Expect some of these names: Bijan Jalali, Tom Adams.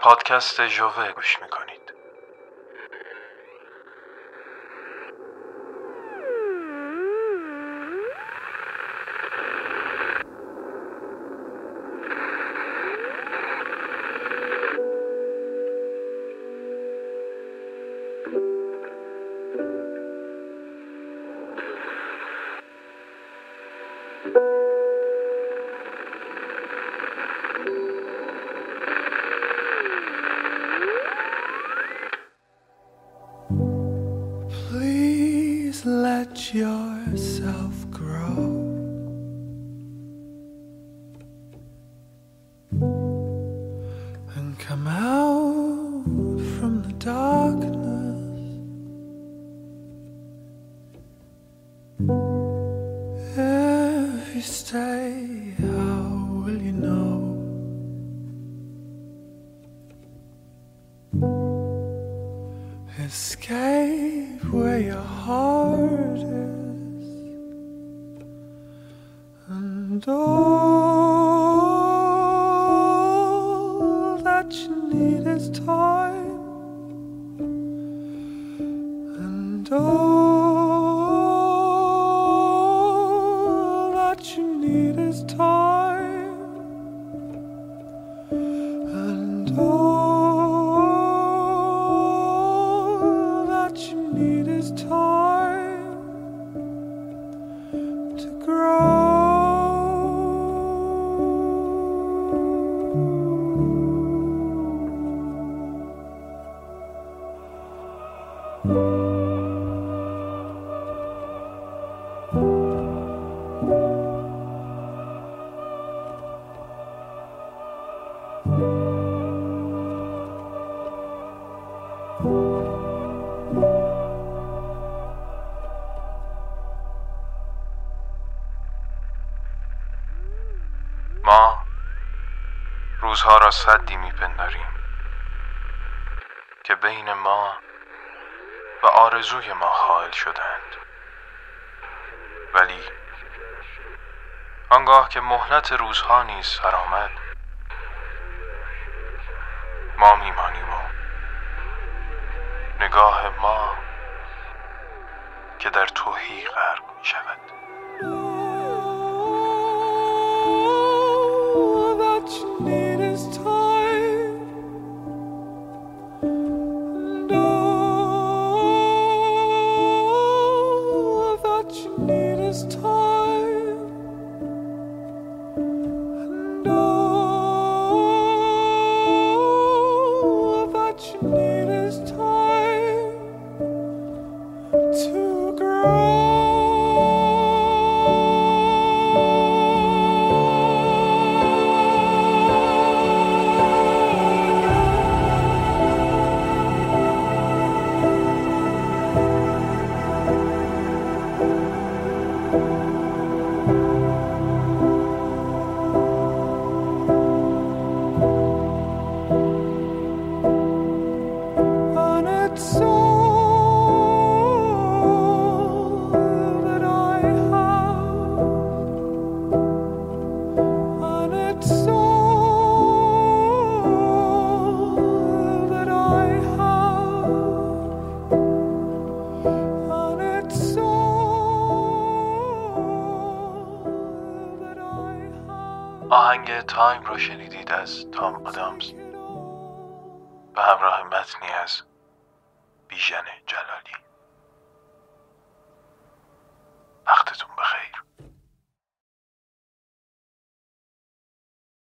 پادکست جوه گوش میکنید. Let yourself grow. And come out from the darkness. If you stay, how will you know? Escape where your heart is, and all that you need is time, and all that you need is time, and all that you need is time. ما روزها را سدی میپنداریم که بین ما و آرزوی ما حائل شدند، ولی آنگاه که مهلت روزها نیز سرآمد ما میمانیم و نگاه ما که در توهی غرق میشود. آهنگ تایم رو شنیدید از تام آدامز به همراه متنی از بیژن جلالی.